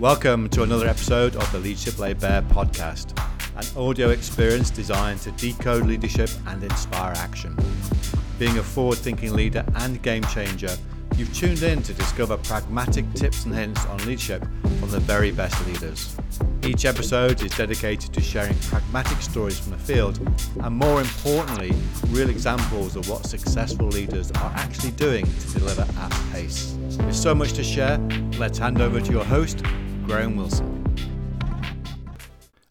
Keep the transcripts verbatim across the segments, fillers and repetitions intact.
Welcome to another episode of the Leadership Laid Bare podcast, an audio experience designed to decode leadership and inspire action. Being a forward-thinking leader and game changer, you've tuned in to discover pragmatic tips and hints on leadership from the very best leaders. Each episode is dedicated to sharing pragmatic stories from the field and, more importantly, real examples of what successful leaders are actually doing to deliver at pace. There's so much to share, let's hand over to your host, Graham Wilson.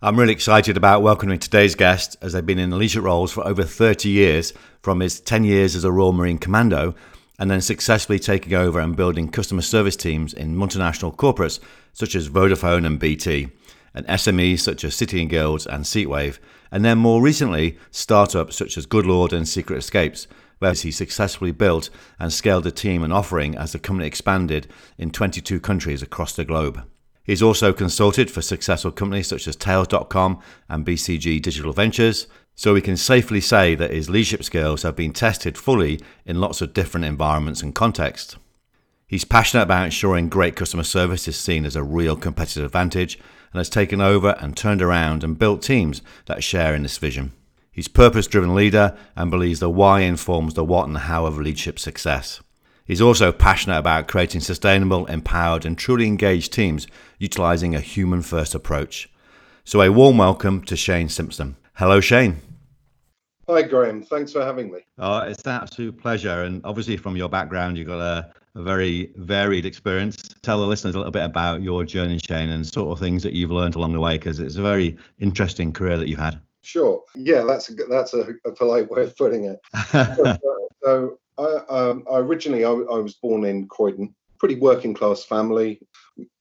I'm really excited about welcoming today's guest, as they've been in leadership roles for over thirty years, from his ten years as a Royal Marine Commando, and then successfully taking over and building customer service teams in multinational corporates such as Vodafone and B T, and S M Es such as City and Guilds and Seatwave, and then more recently startups such as Good Lord and Secret Escapes, where he successfully built and scaled the team and offering as the company expanded in twenty-two countries across the globe. He's also consulted for successful companies such as Tails dot com and B C G Digital Ventures, so we can safely say that his leadership skills have been tested fully in lots of different environments and contexts. He's passionate about ensuring great customer service is seen as a real competitive advantage and has taken over and turned around and built teams that share in this vision. He's a purpose-driven leader and believes the why informs the what and how of leadership success. He's also passionate about creating sustainable, empowered and truly engaged teams utilising a human-first approach. So a warm welcome to Shane Simpson. Hello, Shane. Hi, Graham. Thanks for having me. Oh, it's an absolute pleasure. And obviously from your background, you've got a, a very varied experience. Tell the listeners a little bit about your journey, Shane, and sort of things that you've learned along the way, because it's a very interesting career that you've had. Sure. Yeah, that's a, that's a, a polite way of putting it. so, so I, um, I originally, I, I was born in Croydon, pretty working class family,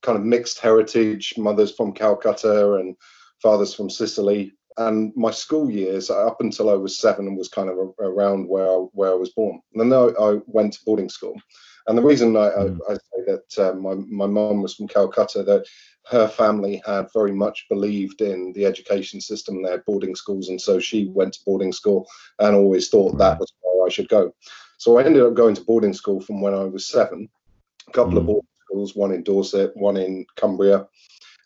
kind of mixed heritage, mother's from Calcutta and father's from Sicily. And my school years, up until I was seven, was kind of around where I, where I was born. And then I, I went to boarding school. And the reason I, mm. I, I say that uh, my my mum was from Calcutta, that her family had very much believed in the education system, their boarding schools. And so she went to boarding school and always thought that was where I should go. So I ended up going to boarding school from when I was seven, a couple mm. of boarding schools, one in Dorset, one in Cumbria.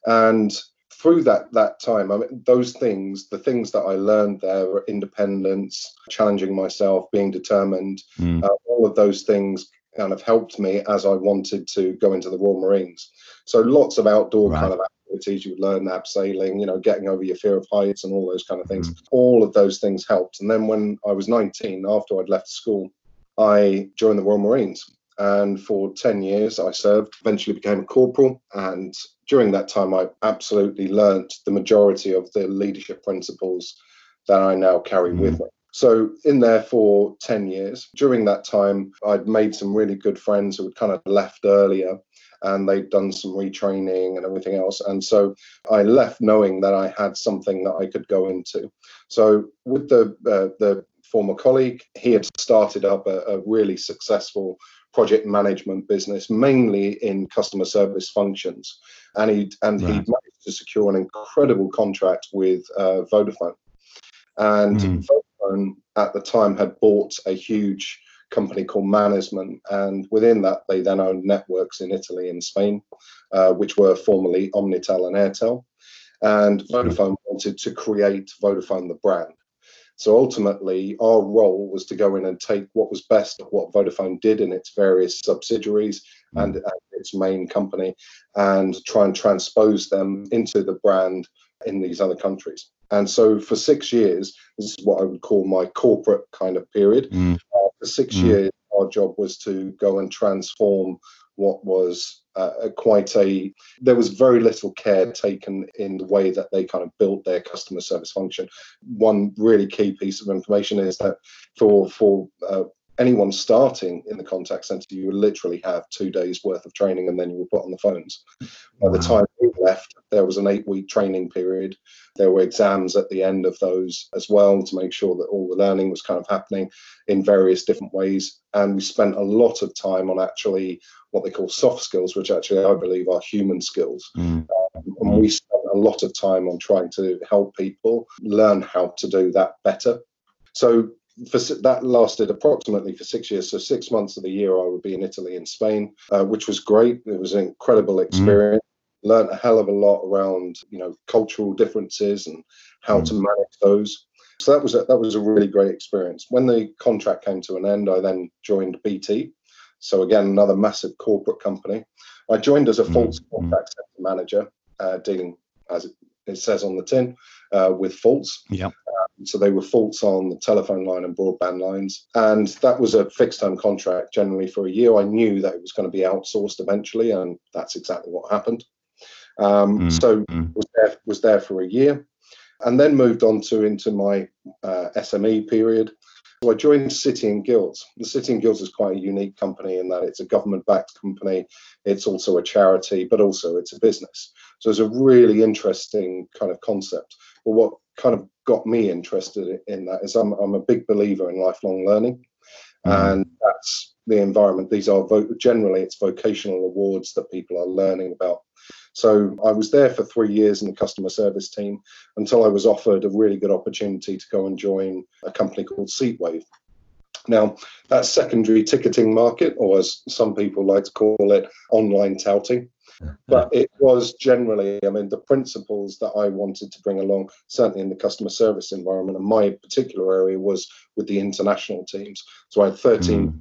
And through that that time, I mean, those things, the things that I learned there were independence, challenging myself, being determined. Mm. Uh, all of those things kind of helped me as I wanted to go into the Royal Marines. So lots of outdoor right. kind of activities. You would learn abseiling, you know, getting over your fear of heights and all those kind of things. Mm. All of those things helped. And then when I was nineteen, after I'd left school, I joined the Royal Marines. And for ten years, I served, eventually became a corporal. And during that time, I absolutely learned the majority of the leadership principles that I now carry mm. with me. So in there for ten years, during that time, I'd made some really good friends who had kind of left earlier and they'd done some retraining and everything else. And so I left knowing that I had something that I could go into. So with the uh, the former colleague, he had started up a, a really successful project management business, mainly in customer service functions. And he'd, and right. he'd managed to secure an incredible contract with uh, Vodafone. And mm. Vodafone at the time had bought a huge company called Mannesmann. And within that, they then owned networks in Italy and Spain, uh, which were formerly Omnitel and Airtel. And Vodafone wanted to create Vodafone the brand. So ultimately, our role was to go in and take what was best of what Vodafone did in its various subsidiaries mm. and, and its main company and try and transpose them into the brand in these other countries. And so for six years, this is what I would call my corporate kind of period. Mm. Uh, for six mm. years, our job was to go and transform what was uh, quite a, there was very little care taken in the way that they kind of built their customer service function. One really key piece of information is that for, for uh, anyone starting in the contact center, you would literally have two days worth of training and then you were put on the phones. By the time we left, there was an eight week training period. There were exams at the end of those as well to make sure that all the learning was kind of happening in various different ways. And we spent a lot of time on actually what they call soft skills, which actually I believe are human skills. Mm. Um, and we spent a lot of time on trying to help people learn how to do that better. So for, that lasted approximately for six years. So six months of the year I would be in Italy and Spain, uh, which was great. It was an incredible experience. Mm. learned a hell of a lot around, you know, cultural differences and how to manage those. So that was a, that was a really great experience. When the contract came to an end, I then joined B T. So again, another massive corporate company. I joined as a faults contract center manager, uh, dealing, as it, it says on the tin, uh, with faults. Yeah. Um, so they were faults on the telephone line and broadband lines. And that was a fixed term contract generally for a year. I knew that it was going to be outsourced eventually, and that's exactly what happened. Um, mm. So was there, was there for a year, and then moved on to into my uh, S M E period. So I joined City and Guilds. The City and Guilds is quite a unique company in that it's a government-backed company. It's also a charity, but also it's a business. So it's a really interesting kind of concept. But what kind of got me interested in that is I'm, I'm a big believer in lifelong learning. Mm. And that's the environment. These are vo- generally it's vocational awards that people are learning about. So I was there for three years in the customer service team until I was offered a really good opportunity to go and join a company called Seatwave. Now, that secondary ticketing market, or as some people like to call it, online touting. But it was generally, I mean, the principles that I wanted to bring along, certainly in the customer service environment, and my particular area was with the international teams. So I had thirteen mm.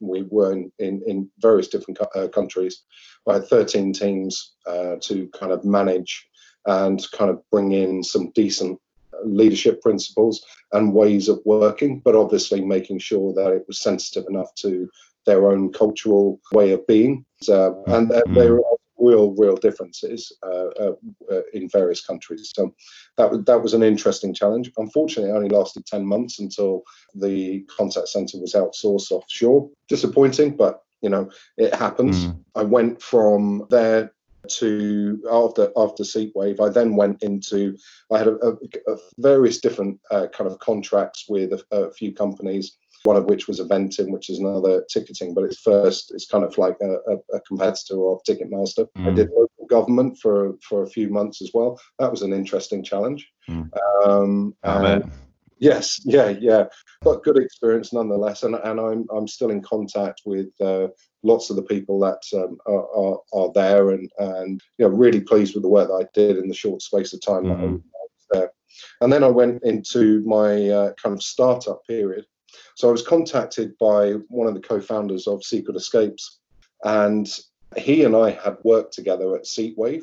We were in, in, in various different uh, countries. I had thirteen teams uh, to kind of manage and kind of bring in some decent leadership principles and ways of working, but obviously making sure that it was sensitive enough to their own cultural way of being. So, and uh, there are real, real differences uh, uh, in various countries. So that, that was an interesting challenge. Unfortunately, it only lasted ten months until the contact centre was outsourced offshore. Disappointing, but you know, it happens. Mm. I went from there to after after Seatwave. I then went into I had a, a, a various different uh, kind of contracts with a, a few companies. One of which was Eventim, which is another ticketing, but it's first. It's kind of like a, a, a competitor of Ticketmaster. Mm. I did local government for for a few months as well. That was an interesting challenge. Mm. Um, and yes, yeah, yeah, but good experience nonetheless. And and I'm I'm still in contact with uh, lots of the people that um, are, are are there, and and you know, really pleased with the work that I did in the short space of time mm. that I was there. And then I went into my uh, kind of startup period. So I was contacted by one of the co-founders of Secret Escapes, and he and I had worked together at Seatwave.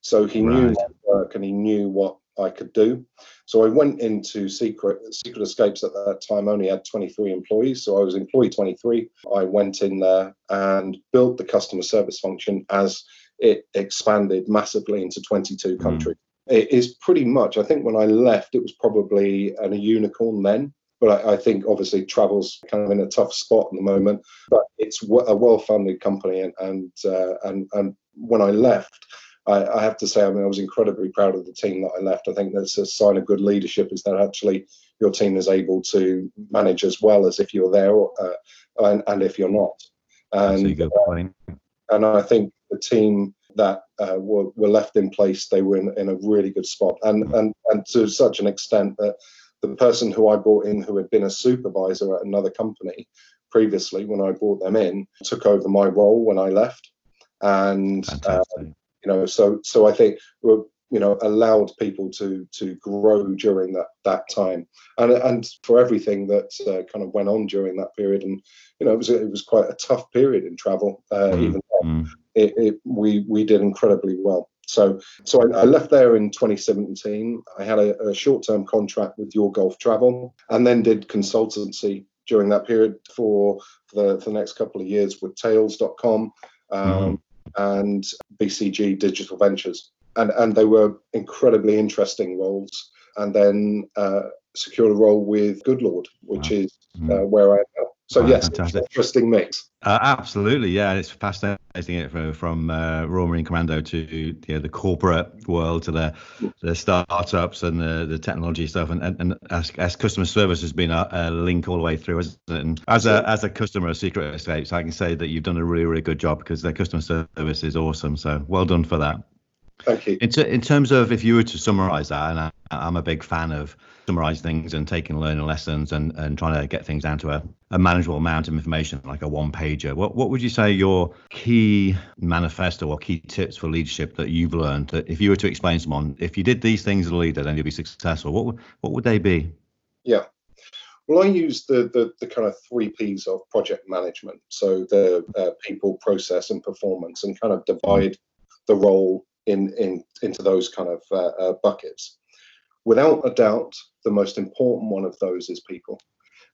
So he right. knew my work and he knew what I could do. So I went into Secret Secret Escapes at that time, only had twenty-three employees. So I was employee twenty-three. I went in there and built the customer service function as it expanded massively into twenty-two mm. countries. It is pretty much, I think when I left, it was probably a unicorn then. But I think obviously travel's kind of in a tough spot at the moment. But it's a well-funded company, and and uh, and, and when I left, I, I have to say, I mean, I was incredibly proud of the team that I left. I think that's a sign of good leadership, is that actually your team is able to manage as well as if you're there, or, uh, and and if you're not. And that's a good point. Uh, and I think the team that uh, were were left in place, they were in, in a really good spot, and mm-hmm. and and to such an extent that. The person who I brought in, who had been a supervisor at another company previously when I brought them in, took over my role when I left. And, uh, you know, so so I think, you know, allowed people to to grow during that, that time. And and for everything that uh, kind of went on during that period. And, you know, it was it was quite a tough period in travel, uh, mm-hmm. even though it, it, we, we did incredibly well. So so I, I left there in twenty seventeen. I had a, a short-term contract with Your Golf Travel, and then did consultancy during that period for the, for the next couple of years with Tails dot com um, mm-hmm. and B C G Digital Ventures. And, and they were incredibly interesting roles. And then uh, secured a role with Good Lord, which wow. is mm-hmm. uh, where I am now. So, wow, yes, fantastic. It's an interesting mix. Uh, absolutely, yeah. It's fascinating it from, from uh, Royal Marine Commando to you know, the corporate world to the the startups and the, the technology stuff, and, and, and as, as customer service has been a, a link all the way through, isn't it? And as a as a customer of Secret Escapes, I can say that you've done a really, really good job, because their customer service is awesome. So well done for that. Thank you. In, t- in terms of, if you were to summarize that, and I, I'm a big fan of summarizing things and taking learning lessons and, and trying to get things down to a, a manageable amount of information, like a one pager, what what would you say your key manifesto or key tips for leadership that you've learned, that if you were to explain to someone, if you did these things as a leader, then you'd be successful, what would, what would they be? Yeah. Well, I use the, the, the kind of three P's of project management. So the uh, people, process, and performance, and kind of divide the role in, in into those kind of uh, uh, buckets. Without a doubt, the most important one of those is people.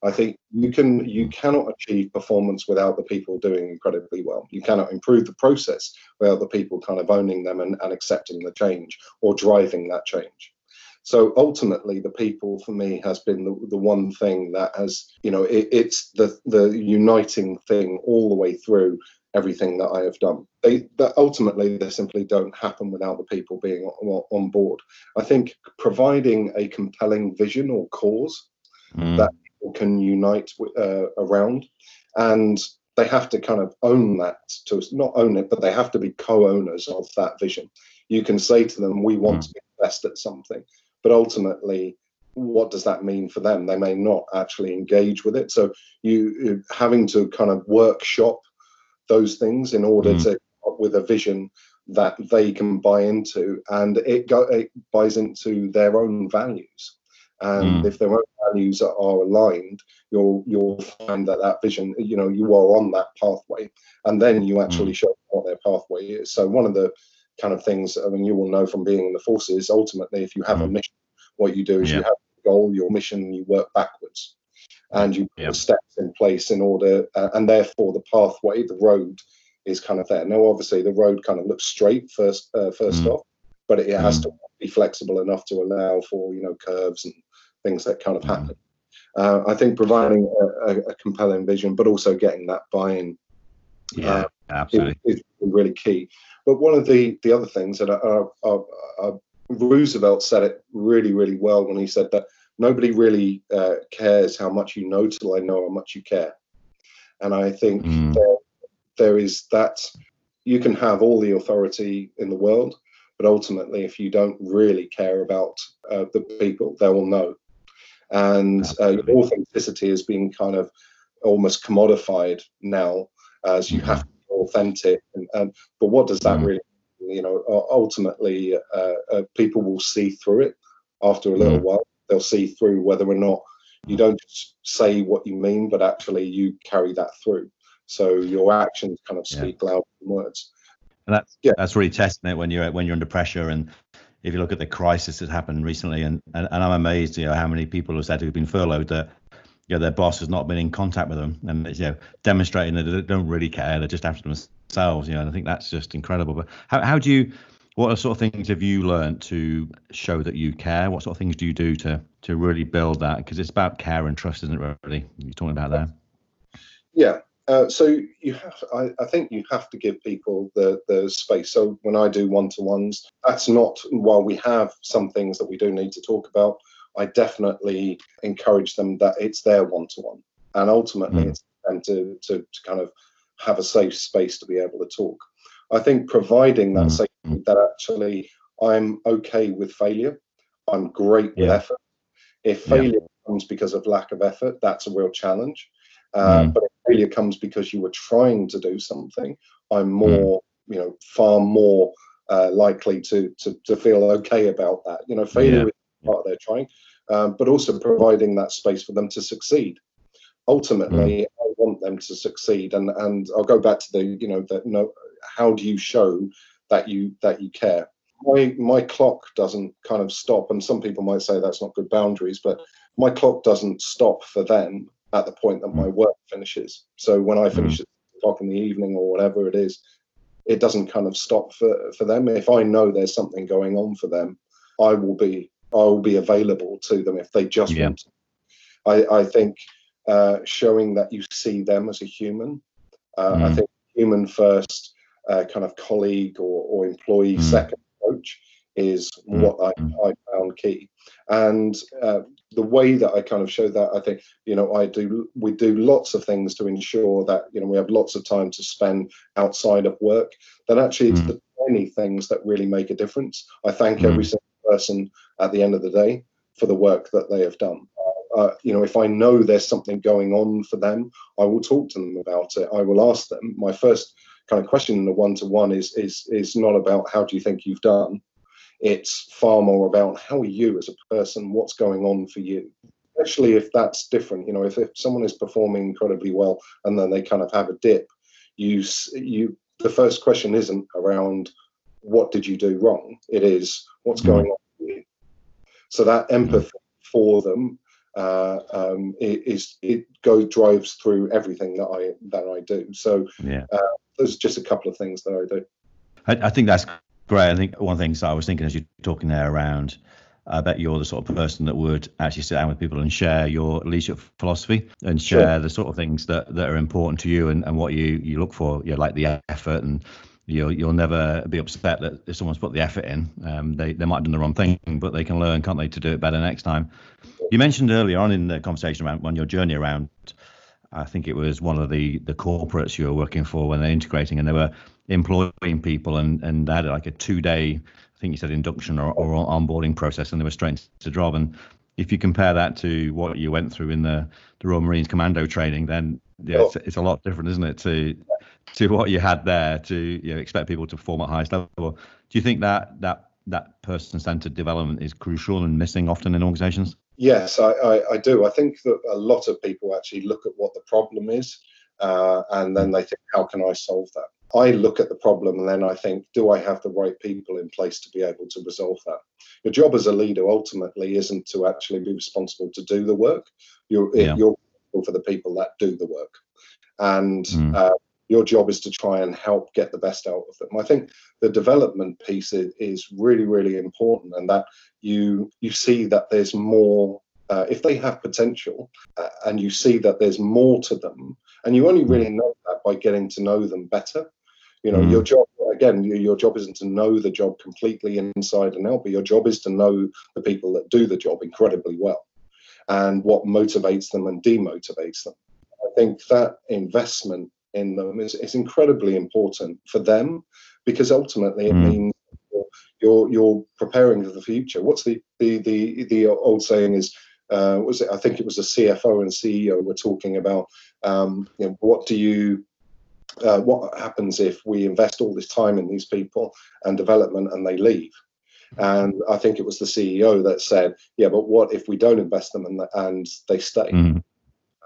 I think you can you cannot achieve performance without the people doing incredibly well. You cannot improve the process without the people kind of owning them and, and accepting the change or driving that change. So ultimately, the people for me has been the, the one thing that has, you know, it, it's the, the uniting thing all the way through everything that I have done. They, that ultimately, they simply don't happen without the people being on, on board. I think providing a compelling vision or cause mm. that people can unite uh, around, and they have to kind of own that, to not own it, but they have to be co-owners of that vision. You can say to them, we want mm. to be best at something. But ultimately, what does that mean for them? They may not actually engage with it. So you having to kind of workshop those things in order mm. to come up with a vision that they can buy into, and it, go, it buys into their own values. And mm. if their own values are, are aligned, you'll you'll find that that vision, you know, you are on that pathway, and then you actually mm. show them what their pathway is. So one of the kind of things, I mean, you will know from being in the forces, ultimately, if you have mm. a mission, what you do is yeah. you have a goal, your mission, you work backwards, and you put yeah. the steps in place in order, uh, and therefore the pathway, the road is kind of there. Now, obviously, the road kind of looks straight first, uh, first mm. off, but it has mm. to be flexible enough to allow for, you know, curves and things that kind of mm. happen. Uh, I think providing a, a, a compelling vision, but also getting that buy-in. Yeah, uh, absolutely. Is, is really key. But one of the, the other things that are, are, are Roosevelt said it really, really well when he said that nobody really uh, cares how much you know till I know how much you care. And I think mm. there, there is that you can have all the authority in the world, but ultimately, if you don't really care about uh, the people, they will know. And uh, authenticity has been kind of almost commodified now, as you have to be authentic. And, and but what does that mm. really mean? You know, ultimately, uh, uh, people will see through it after a little mm. while. They'll see through whether or not you don't just say what you mean, but actually you carry that through. So your actions kind of speak yeah. louder than words. And that's yeah. that's really testing it when you're when you're under pressure. And if you look at the crisis that happened recently, and, and, and I'm amazed, you know, how many people have said who've been furloughed that, you know, their boss has not been in contact with them, and it's, you know, demonstrating that they don't really care. They're just after themselves, you know, and I think that's just incredible. But how, how do you, what sort of things have you learned to show that you care? What sort of things do you do to, to really build that? Because it's about care and trust, isn't it, really? You're talking about that. Yeah. Uh, so you have, I, I think you have to give people the, the space. So when I do one-to-ones, that's not, while we have some things that we do need to talk about, I definitely encourage them that it's their one-to-one, and ultimately mm. it's them to, to, to kind of have a safe space to be able to talk. I think providing that mm. safety, that actually I'm okay with failure, I'm great yeah. with effort. If failure yeah. comes because of lack of effort, that's a real challenge. Uh, mm. But if failure comes because you were trying to do something, I'm more, mm. you know, far more uh, likely to, to to feel okay about that. You know, failure. Yeah. part they're trying, um, but also providing that space for them to succeed. Ultimately, mm. I want them to succeed, and and I'll go back to the, you know, that no, how do you show that you that you care? My my clock doesn't kind of stop, and some people might say that's not good boundaries, but my clock doesn't stop for them at the point that my work finishes. So when I finish mm. at six o'clock in the evening or whatever it is, it doesn't kind of stop for for them. If I know there's something going on for them, I will be. I will be available to them if they just yeah. want to. I, I think uh, showing that you see them as a human, uh, mm. I think human first uh, kind of colleague or, or employee mm. second approach is mm. what I, I found key. And uh, the way that I kind of show that, I think, you know, I do, we do lots of things to ensure that, you know, we have lots of time to spend outside of work. Then actually it's mm. the tiny things that really make a difference. I thank mm-hmm. every single person at the end of the day for the work that they have done. Uh, you know, if I know there's something going on for them, I will talk to them about it. I will ask them. My first kind of question in the one-to-one is is is not about how do you think you've done. It's far more about how are you as a person, what's going on for you. Especially if that's different, you know, if, if someone is performing incredibly well and then they kind of have a dip, you you the first question isn't around what did you do wrong. It is what's going on for you. So that empathy for them uh, um, is it goes drives through everything that I that I do. So yeah. uh, there's just a couple of things that I do. I, I think that's great. I think one of the things I was thinking as you're talking there around. I bet you're the sort of person that would actually sit down with people and share your leadership philosophy and share sure. the sort of things that, that are important to you and, and what you, you look for, you know, like the effort. And you'll, you'll never be upset that if someone's put the effort in, um, they, they might have done the wrong thing, but they can learn, can't they, to do it better next time. You mentioned earlier on in the conversation around on your journey around, I think it was one of the, the corporates you were working for when they're integrating and they were employing people and, and they had like a two-day I think you said induction or, or onboarding process, and they were straight to job. And if you compare that to what you went through in the, the Royal Marines Commando training, then yeah, it's, it's a lot different, isn't it, to to what you had there? To you know, expect people to perform at highest level. Do you think that that that person-centered development is crucial and missing often in organisations? Yes, I, I, I do. I think that a lot of people actually look at what the problem is, uh, and then they think, how can I solve that? I look at the problem and then I think, do I have the right people in place to be able to resolve that? Your job as a leader ultimately isn't to actually be responsible to do the work. You're, yeah. you're responsible for the people that do the work. And mm. uh, your job is to try and help get the best out of them. I think the development piece is, is really, really important, and that you you see that there's more, uh, if they have potential uh, and you see that there's more to them, and you only really know that by getting to know them better. You know, mm. your job, again, your job isn't to know the job completely inside and out, but your job is to know the people that do the job incredibly well and what motivates them and demotivates them. I think that investment in them is, is incredibly important for them, because ultimately it mm. means you're you're preparing for the future. What's the, the, the, the old saying is, uh, was it? I think it was the C F O and C E O were talking about, um, you know, what do you... Uh, what happens if we invest all this time in these people and development and they leave? And I think it was the C E O that said, yeah, but what if we don't invest them and, and they stay? Mm.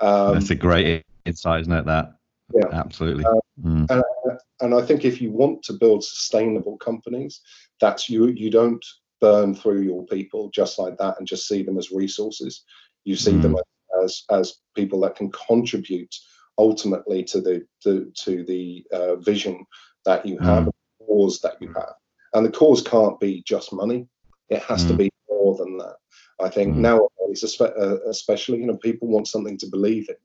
Um, That's a great insight, isn't it, that? Yeah. Absolutely. Um, mm. and, and I think if you want to build sustainable companies, that's you, you don't burn through your people just like that and just see them as resources. You see mm. them as, as people that can contribute ultimately to the to, to the uh, vision that you have, mm. and the cause that you have. And the cause can't be just money. It has mm. to be more than that. I think mm. nowadays, especially, you know, people want something to believe in.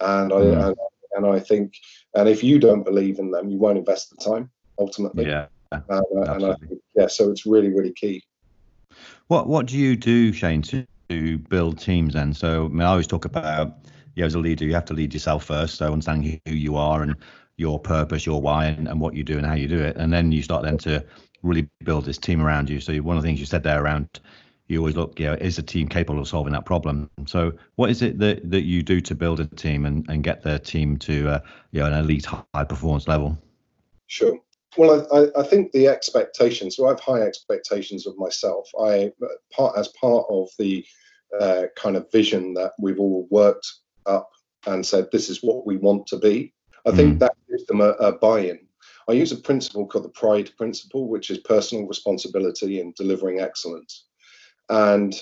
And I mm. and, and I think, and if you don't believe in them, you won't invest the time, ultimately. Yeah, um, and I think, yeah, so it's really, really key. What, what do you do, Shane, to, to build teams then? So I mean, I always talk about... Yeah, as a leader, you have to lead yourself first. So understanding who you are and your purpose, your why, and, and what you do and how you do it. And then you start then to really build this team around you. So one of the things you said there around, you always look, you know, is the team capable of solving that problem? So what is it that, that you do to build a team and, and get their team to uh, you know, an elite high performance level? Sure. Well, I, I think the expectations, so I have high expectations of myself. I part as part of the uh, kind of vision that we've all worked up and said, this is what we want to be. I mm. think that gives them a, a buy-in. I use a principle called the pride principle, which is personal responsibility and delivering excellence. And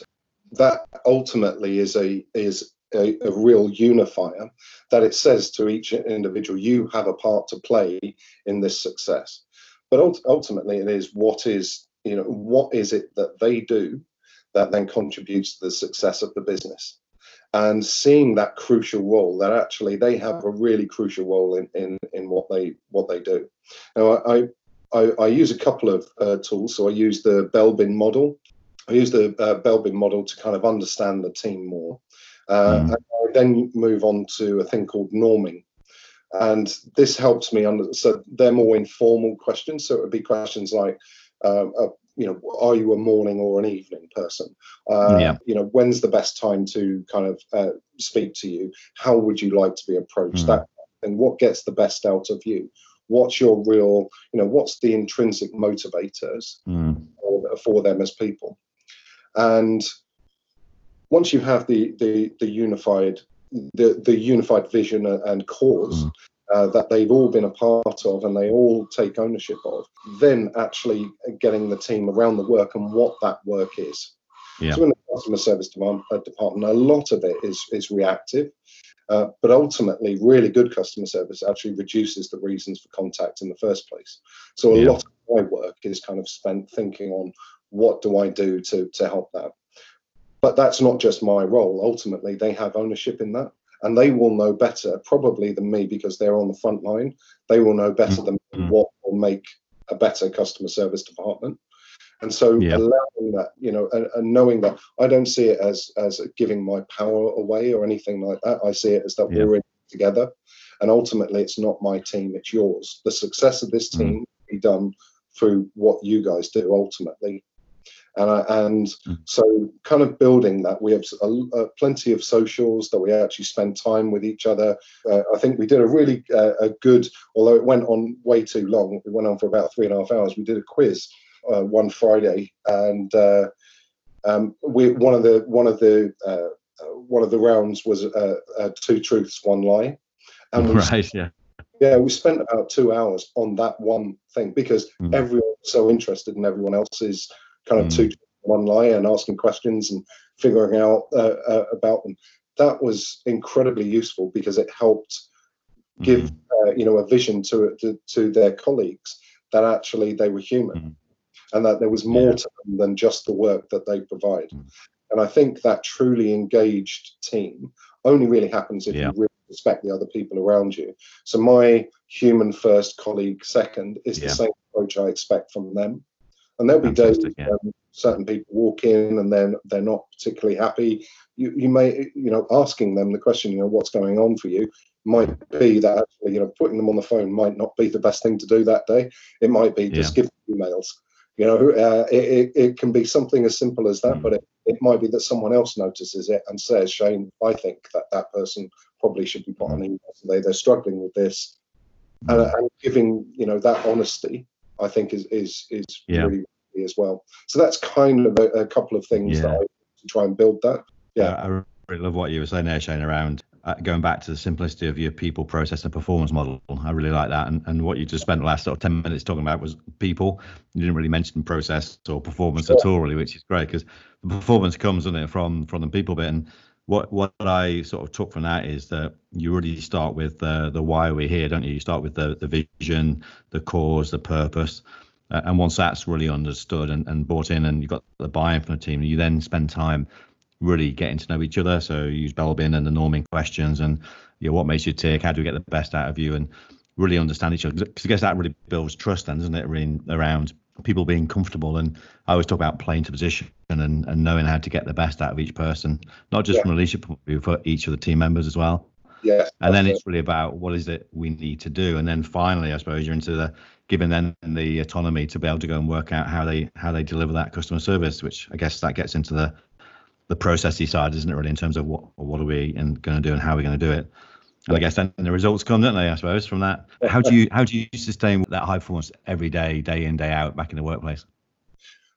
that ultimately is a is a, a real unifier, that it says to each individual, you have a part to play in this success. But ult- ultimately it is what is, you know, what is it that they do that then contributes to the success of the business? And seeing that crucial role, that actually they have a really crucial role in, in, in what they what they do. Now, I I, I use a couple of uh, tools. So I use the Belbin model. I use the uh, Belbin model to kind of understand the team more. Uh, mm. And I then move on to a thing called norming. And this helps me under, so they're more informal questions. So it would be questions like, uh, uh, you know, are you a morning or an evening person? Uh, yeah. You know, when's the best time to kind of uh, speak to you? How would you like to be approached? Mm. That, and what gets the best out of you? What's your real, you know, what's the intrinsic motivators mm. for, for them as people? And once you have the the, the unified the, the unified vision and cause mm. uh, that they've all been a part of and they all take ownership of, then actually getting the team around the work and what that work is. Yeah. So in the customer service department, a lot of it is is reactive. Uh, but ultimately, really good customer service actually reduces the reasons for contact in the first place. So a yeah. lot of my work is kind of spent thinking on what do I do to to help that. But that's not just my role. Ultimately, they have ownership in that, and they will know better probably than me because they're on the front line. They will know better mm-hmm. than me what will make a better customer service department. And so yeah. allowing that, you know, and, and knowing that, I don't see it as as giving my power away or anything like that. I see it as that yeah. we're in together, and ultimately it's not my team, it's yours. The success of this team mm. will be done through what you guys do ultimately. And, I, and mm. so kind of building that, we have a, a plenty of socials that we actually spend time with each other. Uh, I think we did a really uh, a good, although it went on way too long, it went on for about three and a half hours, we did a quiz. Uh, one Friday, and uh, um, we one of the one of the uh, one of the rounds was uh, uh, two truths, one lie, and we right, spent, yeah, yeah, we spent about two hours on that one thing because mm. everyone's so interested in everyone else's kind of mm. two truths, one lie, and asking questions and figuring out uh, uh, about them. That was incredibly useful because it helped mm. give uh, you know a vision to, to to their colleagues that actually they were human. Mm. And that there was more yeah. to them than just the work that they provide. Mm. And I think that truly engaged team only really happens if yeah. you really respect the other people around you. So my human first, colleague second is yeah. the same approach I expect from them. And there'll be Fantastic, days when yeah. certain people walk in and then they're not particularly happy. You, you may, you know, asking them the question, you know, what's going on for you? Might be that actually, you know, putting them on the phone might not be the best thing to do that day. It might be just yeah. give them emails. You know, uh, it, it can be something as simple as that, but it, it might be that someone else notices it and says, Shane, I think that that person probably should be put on email today. They're struggling with this. And, and giving, you know, that honesty, I think is is, is yeah. really, really as well. So that's kind of a, a couple of things yeah. that I to try and build that. Yeah, I really love what you were saying there, Shane, around Uh, going back to the simplicity of your people, process and performance model. I really like that. And and what you just spent the last sort of ten minutes talking about was people. You didn't really mention process or performance sure. at all, really, which is great because the performance comes, doesn't it, from, from the people bit. And what, what I sort of took from that is that you really start with the, the why we're here, don't you? You start with the, the vision, the cause, the purpose. Uh, and once that's really understood and, and bought in and you've got the buy-in from the team, you then spend time really getting to know each other. So use Belbin and the norming questions and, you know, what makes you tick? How do we get the best out of you? And really understand each other. Because I guess that really builds trust then, doesn't it? Really around people being comfortable. And I always talk about playing to position and, and knowing how to get the best out of each person, not just yeah. from a leadership point of view, but each of the team members as well. Yes. And then it's really about what is it we need to do. And then finally, I suppose you're into the giving them the autonomy to be able to go and work out how they, how they deliver that customer service, which I guess that gets into the, the processy side, isn't it, really, in terms of what what are we and going to do and how we're going to do it. And I guess then the results come, don't they, I suppose, from that. How do you how do you sustain that high performance every day, day in, day out, back in the workplace?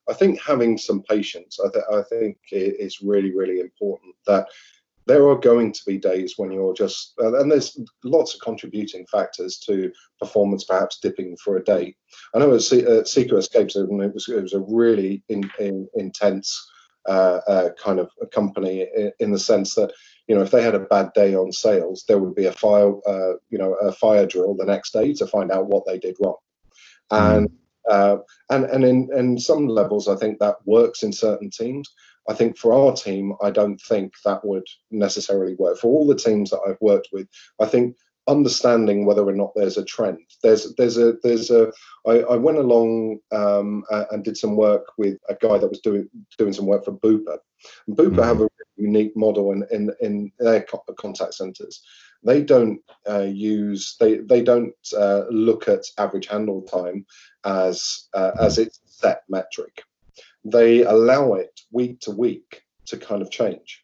I think having some patience, I, th- I think it's really, really important that there are going to be days when you're just, and there's lots of contributing factors to performance perhaps dipping for a day. I know at Secret Escapes, it was, it was a really in, in, intense Uh, uh, kind of a company in, in the sense that, you know, if they had a bad day on sales, there would be a fire, uh, you know, a fire drill the next day to find out what they did wrong. And uh, and and in and some levels, I think that works in certain teams. I think for our team, I don't think that would necessarily work. For all the teams that I've worked with, I think understanding whether or not there's a trend. There's there's a there's a. I, I went along um, uh, and did some work with a guy that was doing doing some work for Bupa. And Bupa mm-hmm. have a really unique model in in, in their contact centres. they don't uh, use they they don't uh, look at average handle time as uh, as its set metric. They allow it week to week to kind of change,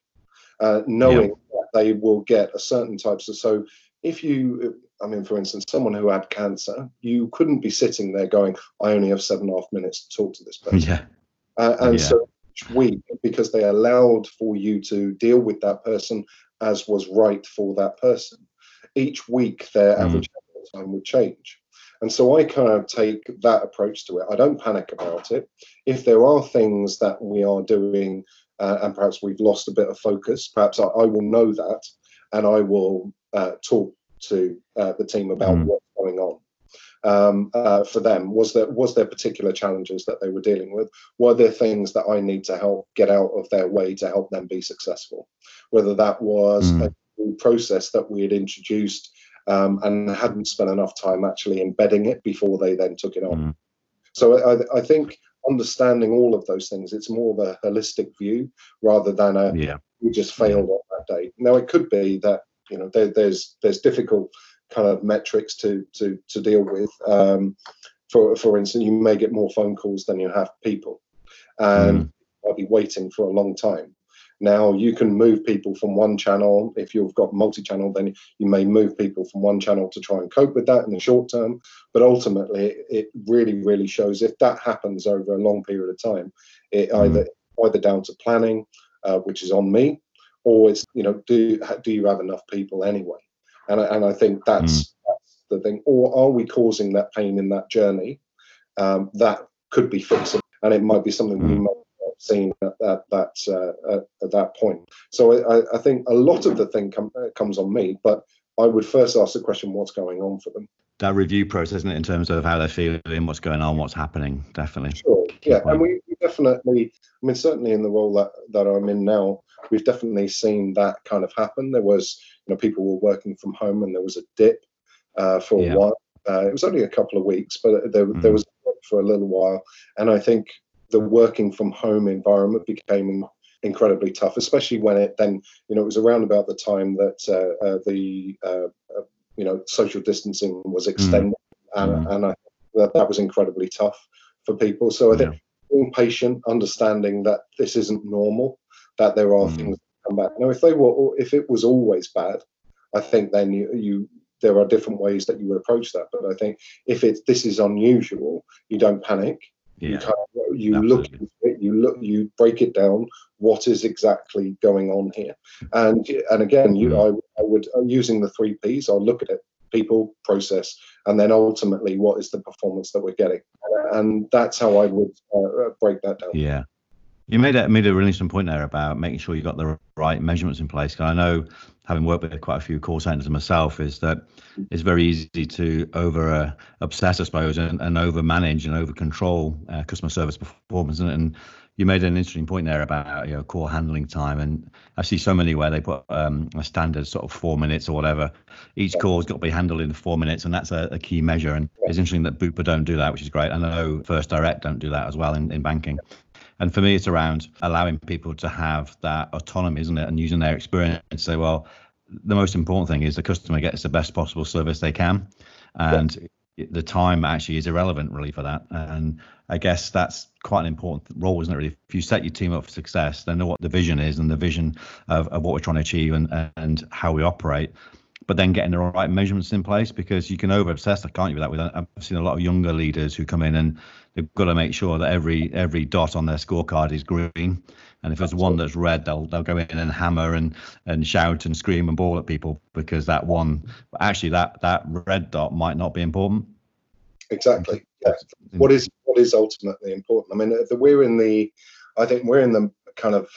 uh, knowing yeah. that they will get a certain type. So, so if you, I mean, for instance, someone who had cancer, you couldn't be sitting there going, "I only have seven and a half minutes to talk to this person." Yeah, uh, and yeah. so. Each week, because they allowed for you to deal with that person as was right for that person. Each week, their mm. average time would change. And so I kind of take that approach to it. I don't panic about it. If there are things that we are doing uh, and perhaps we've lost a bit of focus, perhaps I, I will know that and I will uh, talk to uh, the team about mm. what's going on. Um, uh, for them, was there was there particular challenges that they were dealing with? Were there things that I need to help get out of their way to help them be successful? Whether that was mm. a new process that we had introduced um, and hadn't spent enough time actually embedding it before they then took it on. Mm. So I, I think understanding all of those things, it's more of a holistic view rather than a yeah. we just failed on that day. Now it could be that you know there, there's there's difficult. kind of metrics to to to deal with. Um, for for instance, you may get more phone calls than you have people, and mm. I'll be waiting for a long time. Now you can move people from one channel. If you've got multi-channel, then you may move people from one channel to try and cope with that in the short term. But ultimately, it really really shows if that happens over a long period of time, it mm. either either down to planning, uh, which is on me, or it's you know do do you have enough people anyway. And I, and I think that's, mm. that's the thing. Or are we causing that pain in that journey? Um, that could be fixable, and it might be something mm. we might have seen at that that uh, at, at that point. So I, I think a lot of the thing com- comes on me, but I would first ask the question: what's going on for them? That review process, isn't it, in terms of how they're feeling, what's going on, what's happening, definitely. Sure. Yeah, and we definitely. I mean, certainly in the role that that I'm in now, we've definitely seen that kind of happen. There was. You know, people were working from home, and there was a dip uh, for yeah. a while. Uh, it was only a couple of weeks, but there, mm. there was a dip for a little while. And I think the working from home environment became incredibly tough, especially when it then, you know, it was around about the time that uh, uh, the, uh, uh, you know, social distancing was extended, mm. and, mm. and I think that, that was incredibly tough for people. So I think yeah. being patient, understanding that this isn't normal, that there are mm. things. Back. Now, if they were, if it was always bad, I think then you, you, there are different ways that you would approach that. But I think if it's this is unusual, you don't panic. Yeah, you kind of, you look into it, you look, you break it down. What is exactly going on here? And and again, you, I, I would using the three P's. I'll look at it: people, process, and then ultimately, what is the performance that we're getting? And that's how I would uh, break that down. Yeah. You made a, made a really interesting point there about making sure you got the right measurements in place. Because I know, having worked with quite a few call centers myself, is that it's very easy to over uh, obsess, I suppose, and, and over manage and over control uh, customer service performance. And, and you made an interesting point there about you know call handling time. And I see so many where they put um, a standard sort of four minutes or whatever. Each yeah. call's got to be handled in four minutes, and that's a, a key measure. And yeah. it's interesting that Bupa don't do that, which is great. I know First Direct don't do that as well in, in banking. Yeah. And for me, it's around allowing people to have that autonomy, isn't it? And using their experience to say, well, the most important thing is the customer gets the best possible service they can. And yeah. the time actually is irrelevant really for that. And I guess that's quite an important role, isn't it really? If you set your team up for success, they know what the vision is and the vision of, of what we're trying to achieve and, and how we operate. But then getting the right measurements in place, because you can over obsess, can't you, with that? With I've seen a lot of younger leaders who come in and they've got to make sure that every every dot on their scorecard is green, and if there's one that's red, they'll they'll go in and hammer and and shout and scream and bawl at people because that one, actually that that red dot might not be important. Exactly. Yeah. What is what is ultimately important? I mean, the, we're in the, I think we're in the kind of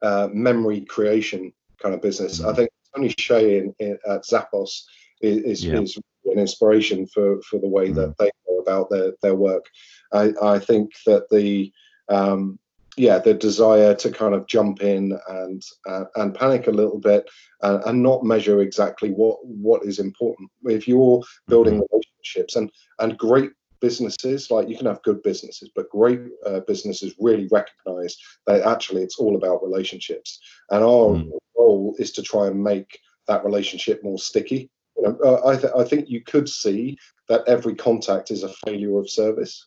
uh, memory creation kind of business. I think. Tony Shea in, in, at Zappos is, is, yeah. is an inspiration for, for the way mm. that they go about their, their work. I, I think that the um, yeah the desire to kind of jump in and uh, and panic a little bit and, and not measure exactly what, what is important. If you're building mm. relationships and and great businesses, like you can have good businesses, but great uh, businesses really recognise that actually it's all about relationships and our. Mm. Is to try and make that relationship more sticky. You know, uh, I, th- I think you could see that every contact is a failure of service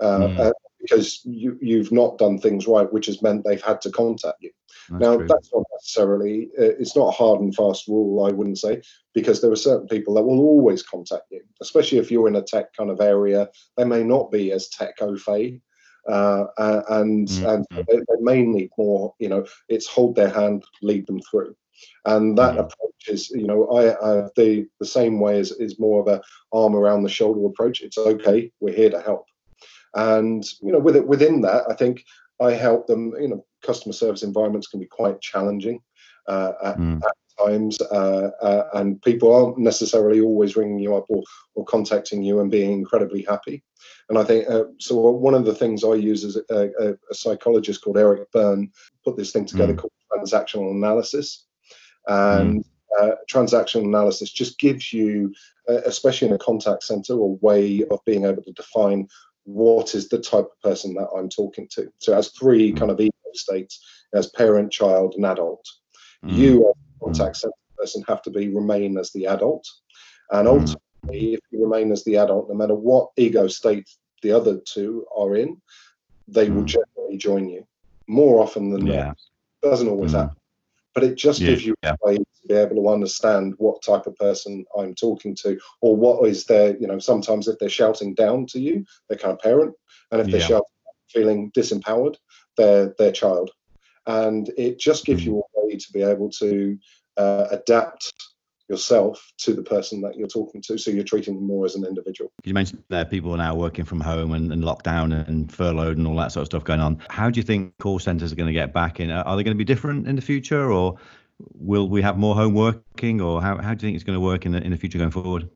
uh, mm. uh, because you, you've not done things right, which has meant they've had to contact you. That's now, true. That's not necessarily, uh, it's not a hard and fast rule, I wouldn't say, because there are certain people that will always contact you, especially if you're in a tech kind of area. They may not be as tech au fait. Uh, and mm-hmm. and they, they may need more, you know, it's hold their hand, lead them through. And that mm-hmm. approach is, you know, I, I the, the same way is, is more of a arm around the shoulder approach. It's okay, we're here to help. And, you know, with it, within that, I think I help them, you know, customer service environments can be quite challenging uh, at, mm. at times. Uh, uh, and people aren't necessarily always ringing you up or, or contacting you and being incredibly happy. And I think, uh, so one of the things I use is a, a, a psychologist called Eric Berne put this thing together mm. called transactional analysis. And mm. uh, transactional analysis just gives you, uh, especially in a contact center, a way of being able to define what is the type of person that I'm talking to. So it has three mm. kind of ego states, as parent, child, and adult. Mm. You, as a contact center person, have to be remain as the adult. And ultimately, if you remain as the adult, no matter what ego state the other two are in, they mm. will generally join you more often than yeah. not. It doesn't always mm. happen, but it just yeah. gives you yeah. a way to be able to understand what type of person I'm talking to, or what is their, you know, sometimes if they're shouting down to you, they're kind of parent, and if they're yeah. shouting, feeling disempowered, they're their child. And it just gives mm. you a way to be able to uh, adapt yourself to the person that you're talking to, so you're treating them more as an individual. You mentioned that people are now working from home and, and lockdown and furloughed and all that sort of stuff going on. How do you think call centers are going to get back in? Are they going to be different in the future, or will we have more home working, or how, how do you think it's going to work in the, in the future going forward?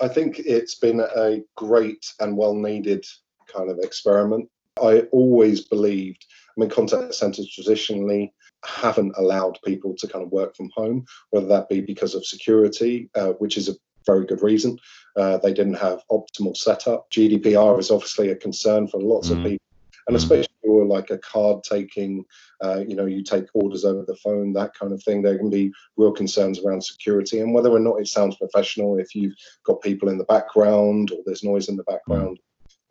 I think it's been a great and well-needed kind of experiment. I always believed, I mean, contact centers traditionally haven't allowed people to kind of work from home, whether that be because of security, uh, which is a very good reason. Uh, they didn't have optimal setup. G D P R is obviously a concern for lots mm. of people, and especially if you're like a card taking, uh, you know, you take orders over the phone, that kind of thing. There can be real concerns around security, and whether or not it sounds professional, if you've got people in the background or there's noise in the background. Mm.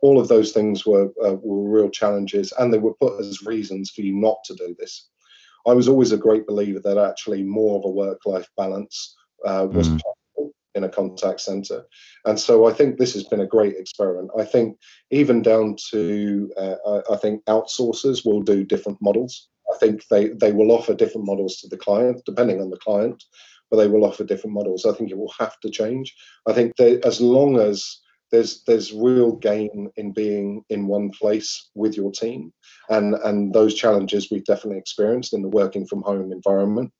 All of those things were uh, were real challenges, and they were put as reasons for you not to do this. I was always a great believer that actually more of a work-life balance uh, was mm. possible in a contact centre. And so I think this has been a great experiment. I think even down to, uh, I, I think outsourcers will do different models. I think they, they will offer different models to the client, depending on the client, but they will offer different models. I think it will have to change. I think that as long as There's there's real gain in being in one place with your team, and, and those challenges we've definitely experienced in the working from home environment.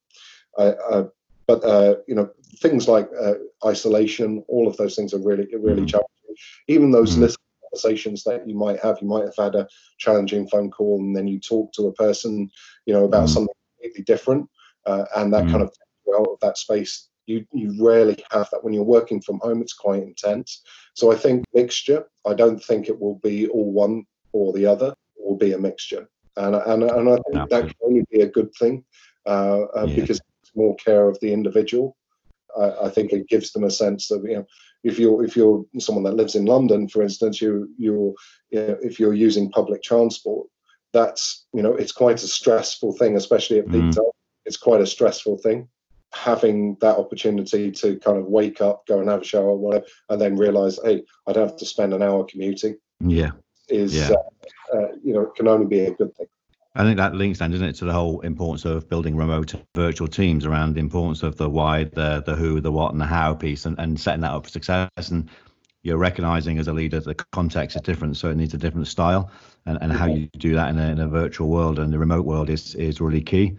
Uh, uh, but uh, you know, things like uh, isolation, all of those things are really really mm. challenging. Even those mm. little conversations that you might have, you might have had a challenging phone call, and then you talk to a person, you know, about mm. something completely different, uh, and that mm. kind of out of that space. You you rarely have that when you're working from home. It's quite intense. So I think mixture. I don't think it will be all one or the other. It will be a mixture, and and and I think no. that can only be a good thing, uh, uh, yeah. because it's more care of the individual. I, I think it gives them a sense of, you know, if you're if you're someone that lives in London, for instance, you you're you know, if you're using public transport, that's, you know, it's quite a stressful thing, especially at peak time. It's quite a stressful thing. Having that opportunity to kind of wake up, go and have a shower, whatever, and then realize, hey, I don't have to spend an hour commuting. Yeah, is yeah. Uh, uh, you know, it can only be a good thing. I think that links then, doesn't it, to the whole importance of building remote virtual teams around the importance of the why, the the who, the what, and the how piece, and, and setting that up for success. And you're recognizing as a leader the context is different, so it needs a different style, and, and yeah. how you do that in a, in a virtual world and the remote world is is really key.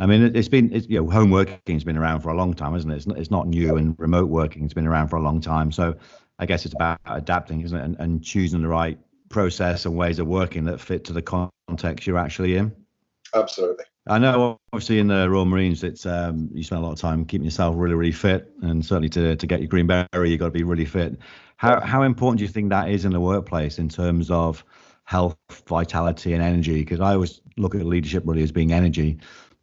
I mean, it's been, it's, you know, home working's been around for a long time, isn't it? It's not, it's not new, and remote working's been around for a long time. So I guess it's about adapting, isn't it? And, and choosing the right process and ways of working that fit to the context you're actually in. Absolutely. I know, obviously, in the Royal Marines, it's um, you spend a lot of time keeping yourself really, really fit, and certainly to to get your green beret, you've got to be really fit. How how important do you think that is in the workplace in terms of health, vitality, and energy? Because I always look at leadership really as being energy.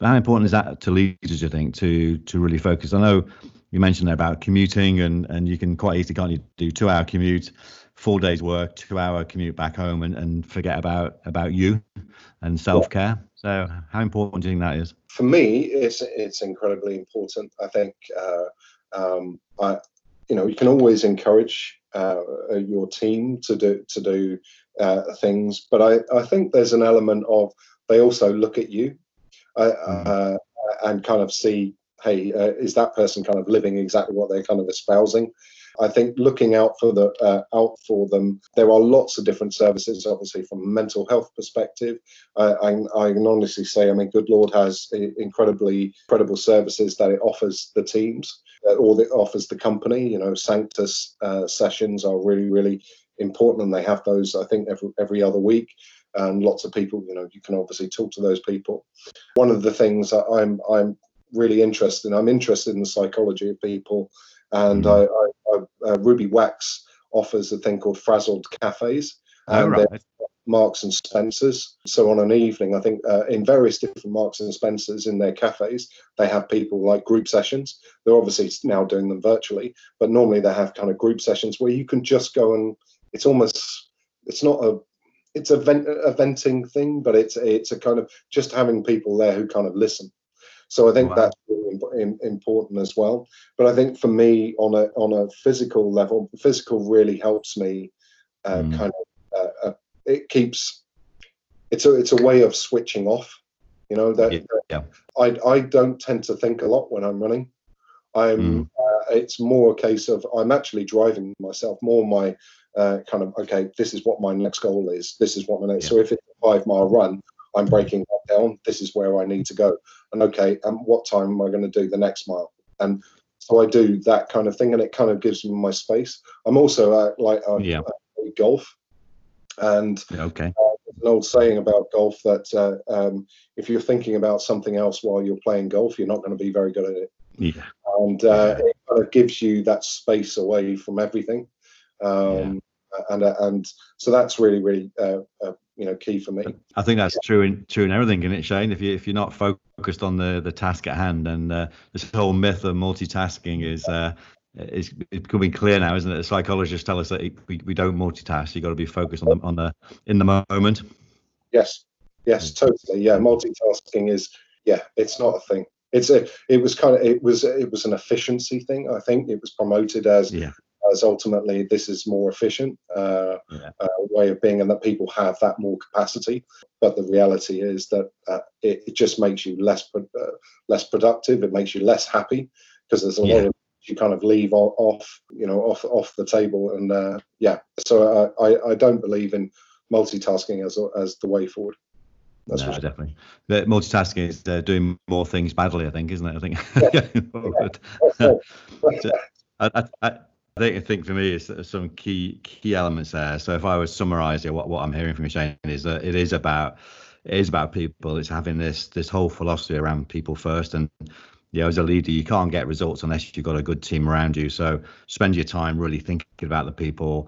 But how important is that to leaders, you think, to to really focus? I know you mentioned about commuting, and and you can quite easily, can't you, do two hour commute, four days work, two hour commute back home, and, and forget about about you and self-care. So how important do you think that is? For me, it's it's incredibly important. I think uh, um, I you know you can always encourage uh, your team to do to do uh, things, but I I think there's an element of they also look at you uh, mm. uh, and kind of see, hey, uh, is that person kind of living exactly what they're kind of espousing? I think looking out for the uh, out for them. There are lots of different services, obviously, from a mental health perspective. I, I, I can honestly say, I mean, Good Lord has incredibly incredible services that it offers the teams, uh, or that offers the company. You know, Sanctus uh, sessions are really, really important, and they have those, I think, every every other week. And lots of people, you know, you can obviously talk to those people. One of the things that I'm I'm really interested in, I'm interested in the psychology of people. And I, I, I, uh, Ruby Wax offers a thing called Frazzled Cafes, and oh, right. Marks and Spencers. So on an evening, I think uh, in various different Marks and Spencers in their cafes, they have people like group sessions. They're obviously now doing them virtually, but normally they have kind of group sessions where you can just go and it's almost, it's not a, it's a, vent, a venting thing, but it's, it's a kind of just having people there who kind of listen. So I think wow. that's really imp- important as well. But I think for me, on a on a physical level, physical really helps me. Uh, mm. Kind of, uh, uh, it keeps. It's a it's a way of switching off. You know that yeah. Yeah. I I don't tend to think a lot when I'm running. I'm. Mm. Uh, it's more a case of I'm actually driving myself more. My uh, kind of okay. This is what my next goal is. This is what my next. Yeah. So if it's a five mile run, I'm breaking that down. This is where I need to go. And okay, and what time am I going to do the next mile? And so I do that kind of thing, and it kind of gives me my space. I'm also uh, like uh, yeah. I play golf, and okay, uh, there's an old saying about golf that uh, um, if you're thinking about something else while you're playing golf, you're not going to be very good at it. Yeah, and uh, yeah. it kind of gives you that space away from everything, um, yeah. and uh, and so that's really really. Uh, uh, you know, key for me. I think that's true in true in everything, isn't it, Shane? If you if you're not focused on the the task at hand, and uh, this whole myth of multitasking is uh, is becoming clear now, isn't it? The psychologists tell us that it, we, we don't multitask. You got to be focused on the on the in the moment. Yes, yes, totally. Yeah, multitasking is yeah, it's not a thing. It's a it was kind of it was it was an efficiency thing. I think it was promoted as yeah. as ultimately this is more efficient uh, yeah. uh, way of being, and that people have that more capacity. But the reality is that uh, it, it just makes you less pro- uh, less productive. It makes you less happy because there's a yeah. lot of you kind of leave off, you know, off off the table. And uh, yeah, so uh, I I don't believe in multitasking as as the way forward. That's no, definitely. The multitasking is uh, doing more things badly, I think, isn't it? I think. Yeah. yeah. so, I, I, I think, I think for me, it's some key key elements there. So if I was summarising what, what I'm hearing from you, Shane, is that it is about it is about people. It's having this this whole philosophy around people first. And you know, as a leader, you can't get results unless you've got a good team around you. So spend your time really thinking about the people,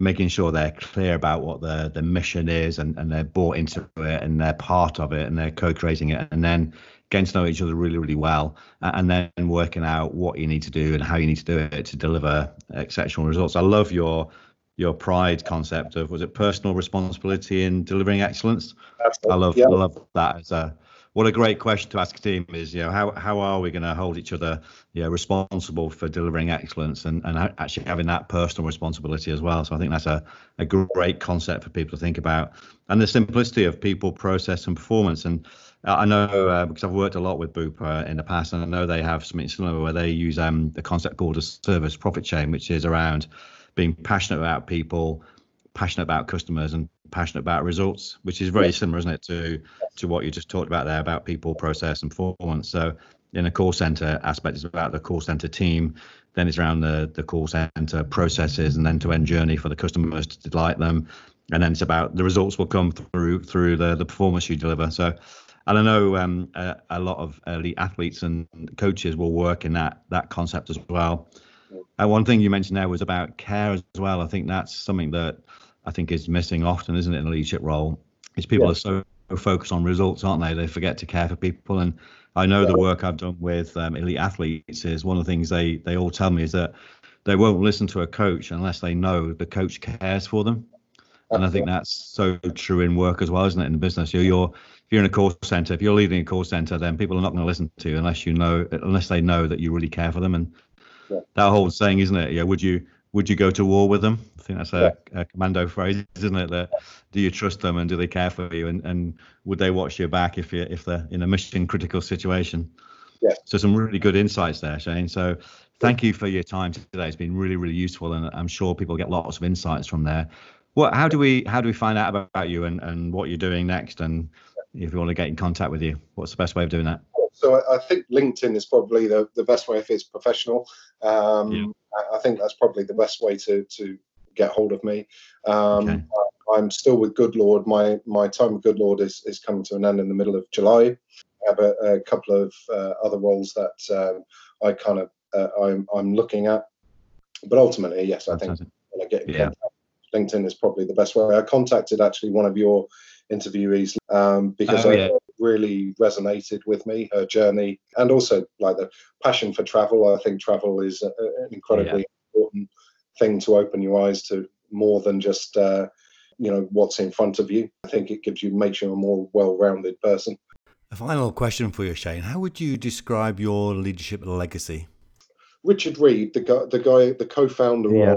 making sure they're clear about what their the mission is, and, and they're bought into it, and they're part of it, and they're co-creating it, and then getting to know each other really, really well, and then working out what you need to do and how you need to do it to deliver exceptional results. I love your your pride concept of, was it personal responsibility in delivering excellence? Absolutely. I love yeah. I love that. As a what a great question to ask a team is, you know, how how are we going to hold each other, you know, responsible for delivering excellence, and, and actually having that personal responsibility as well. So I think that's a, a great concept for people to think about, and the simplicity of people, process, and performance. And I know uh, because I've worked a lot with Bupa in the past, and I know they have something similar where they use um, the concept called a service profit chain, which is around being passionate about people, passionate about customers, and passionate about results, which is very similar, isn't it, to to what you just talked about there about people, process, and performance. So in a call center aspect, it's about the call center team. Then it's around the, the call center processes and end-to-end journey for the customers to delight them. And then it's about the results will come through through the, the performance you deliver. So, and I know um, a, a lot of elite athletes and coaches will work in that that concept as well. And one thing you mentioned there was about care as well. I think that's something that I think is missing often, isn't it, in a leadership role? Is people yeah. are so focused on results, aren't they? They forget to care for people. And I know the work I've done with um, elite athletes is one of the things they, they all tell me is that they won't listen to a coach unless they know the coach cares for them. And I think that's so true in work as well, isn't it? In the business, you're, you're if you're in a call center, if you're leading a call center, then people are not going to listen to you unless you know, unless they know that you really care for them. And yeah. that whole saying, isn't it? Yeah, would you would you go to war with them? I think that's a, yeah. a commando phrase, isn't it? That do you trust them and do they care for you, and and would they watch your back if you if they're in a mission critical situation? Yeah. So some really good insights there, Shane. So. Thank you for your time today. It's been really, really useful, and I'm sure people get lots of insights from there. What? How do we? How do we find out about you and, and what you're doing next? And if we want to get in contact with you, what's the best way of doing that? So I think LinkedIn is probably the, the best way if it's professional. Um, yeah. I think that's probably the best way to to get hold of me. Um, okay. I'm still with Good Lord. My my time with Good Lord is is coming to an end in the middle of July. I have a, a couple of uh, other roles that um, I kind of. Uh, I'm I'm looking at, but ultimately, yes, I think when I get in contact, yeah. LinkedIn is probably the best way. I contacted actually one of your interviewees um, because oh, yeah. it really resonated with me, her journey, and also like the passion for travel. I think travel is a, an incredibly yeah. important thing to open your eyes to more than just uh, you know what's in front of you. I think it gives you makes you a more well-rounded person. A final question for you, Shane. How would you describe your leadership legacy? Richard Reed, the guy, the guy, the co-founder yeah.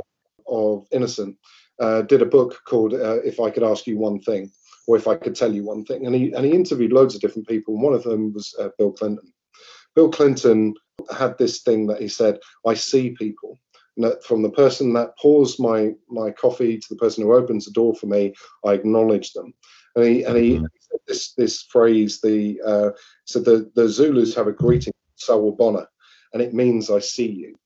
of, of Innocent, uh, did a book called uh, "If I Could Ask You One Thing," or "If I Could Tell You One Thing," and he and he interviewed loads of different people. And one of them was uh, Bill Clinton. Bill Clinton had this thing that he said, "I see people. From the person that pours my my coffee to the person who opens the door for me, I acknowledge them." And he and he mm-hmm. said this this phrase. The uh, so the the Zulus have a greeting, Sawubona. And it means I see you.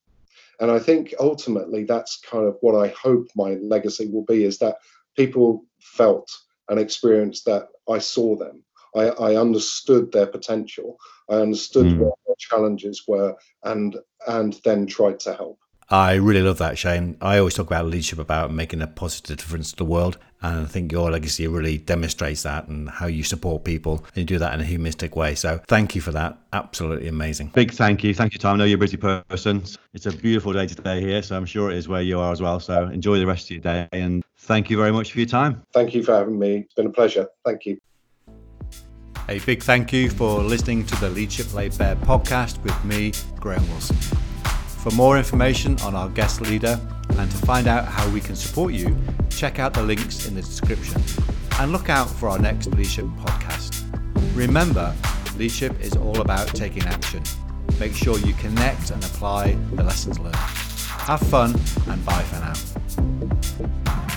And I think ultimately that's kind of what I hope my legacy will be, is that people felt and experienced that I saw them. I, I understood their potential. I understood mm. what their challenges were and and then tried to help. I really love that, Shane. I always talk about leadership, about making a positive difference to the world. And I think your legacy really demonstrates that and how you support people and you do that in a humanistic way. So thank you for that. Absolutely amazing. Big thank you. Thank you, Tom. I know you're a busy person. It's a beautiful day today here, so I'm sure it is where you are as well. So enjoy the rest of your day and thank you very much for your time. Thank you for having me. It's been a pleasure. Thank you. A big thank you for listening to the Leadership Laid Bare podcast with me, Graham Wilson. For more information on our guest leader and to find out how we can support you, check out the links in the description and look out for our next Leadership podcast. Remember, leadership is all about taking action. Make sure you connect and apply the lessons learned. Have fun and bye for now.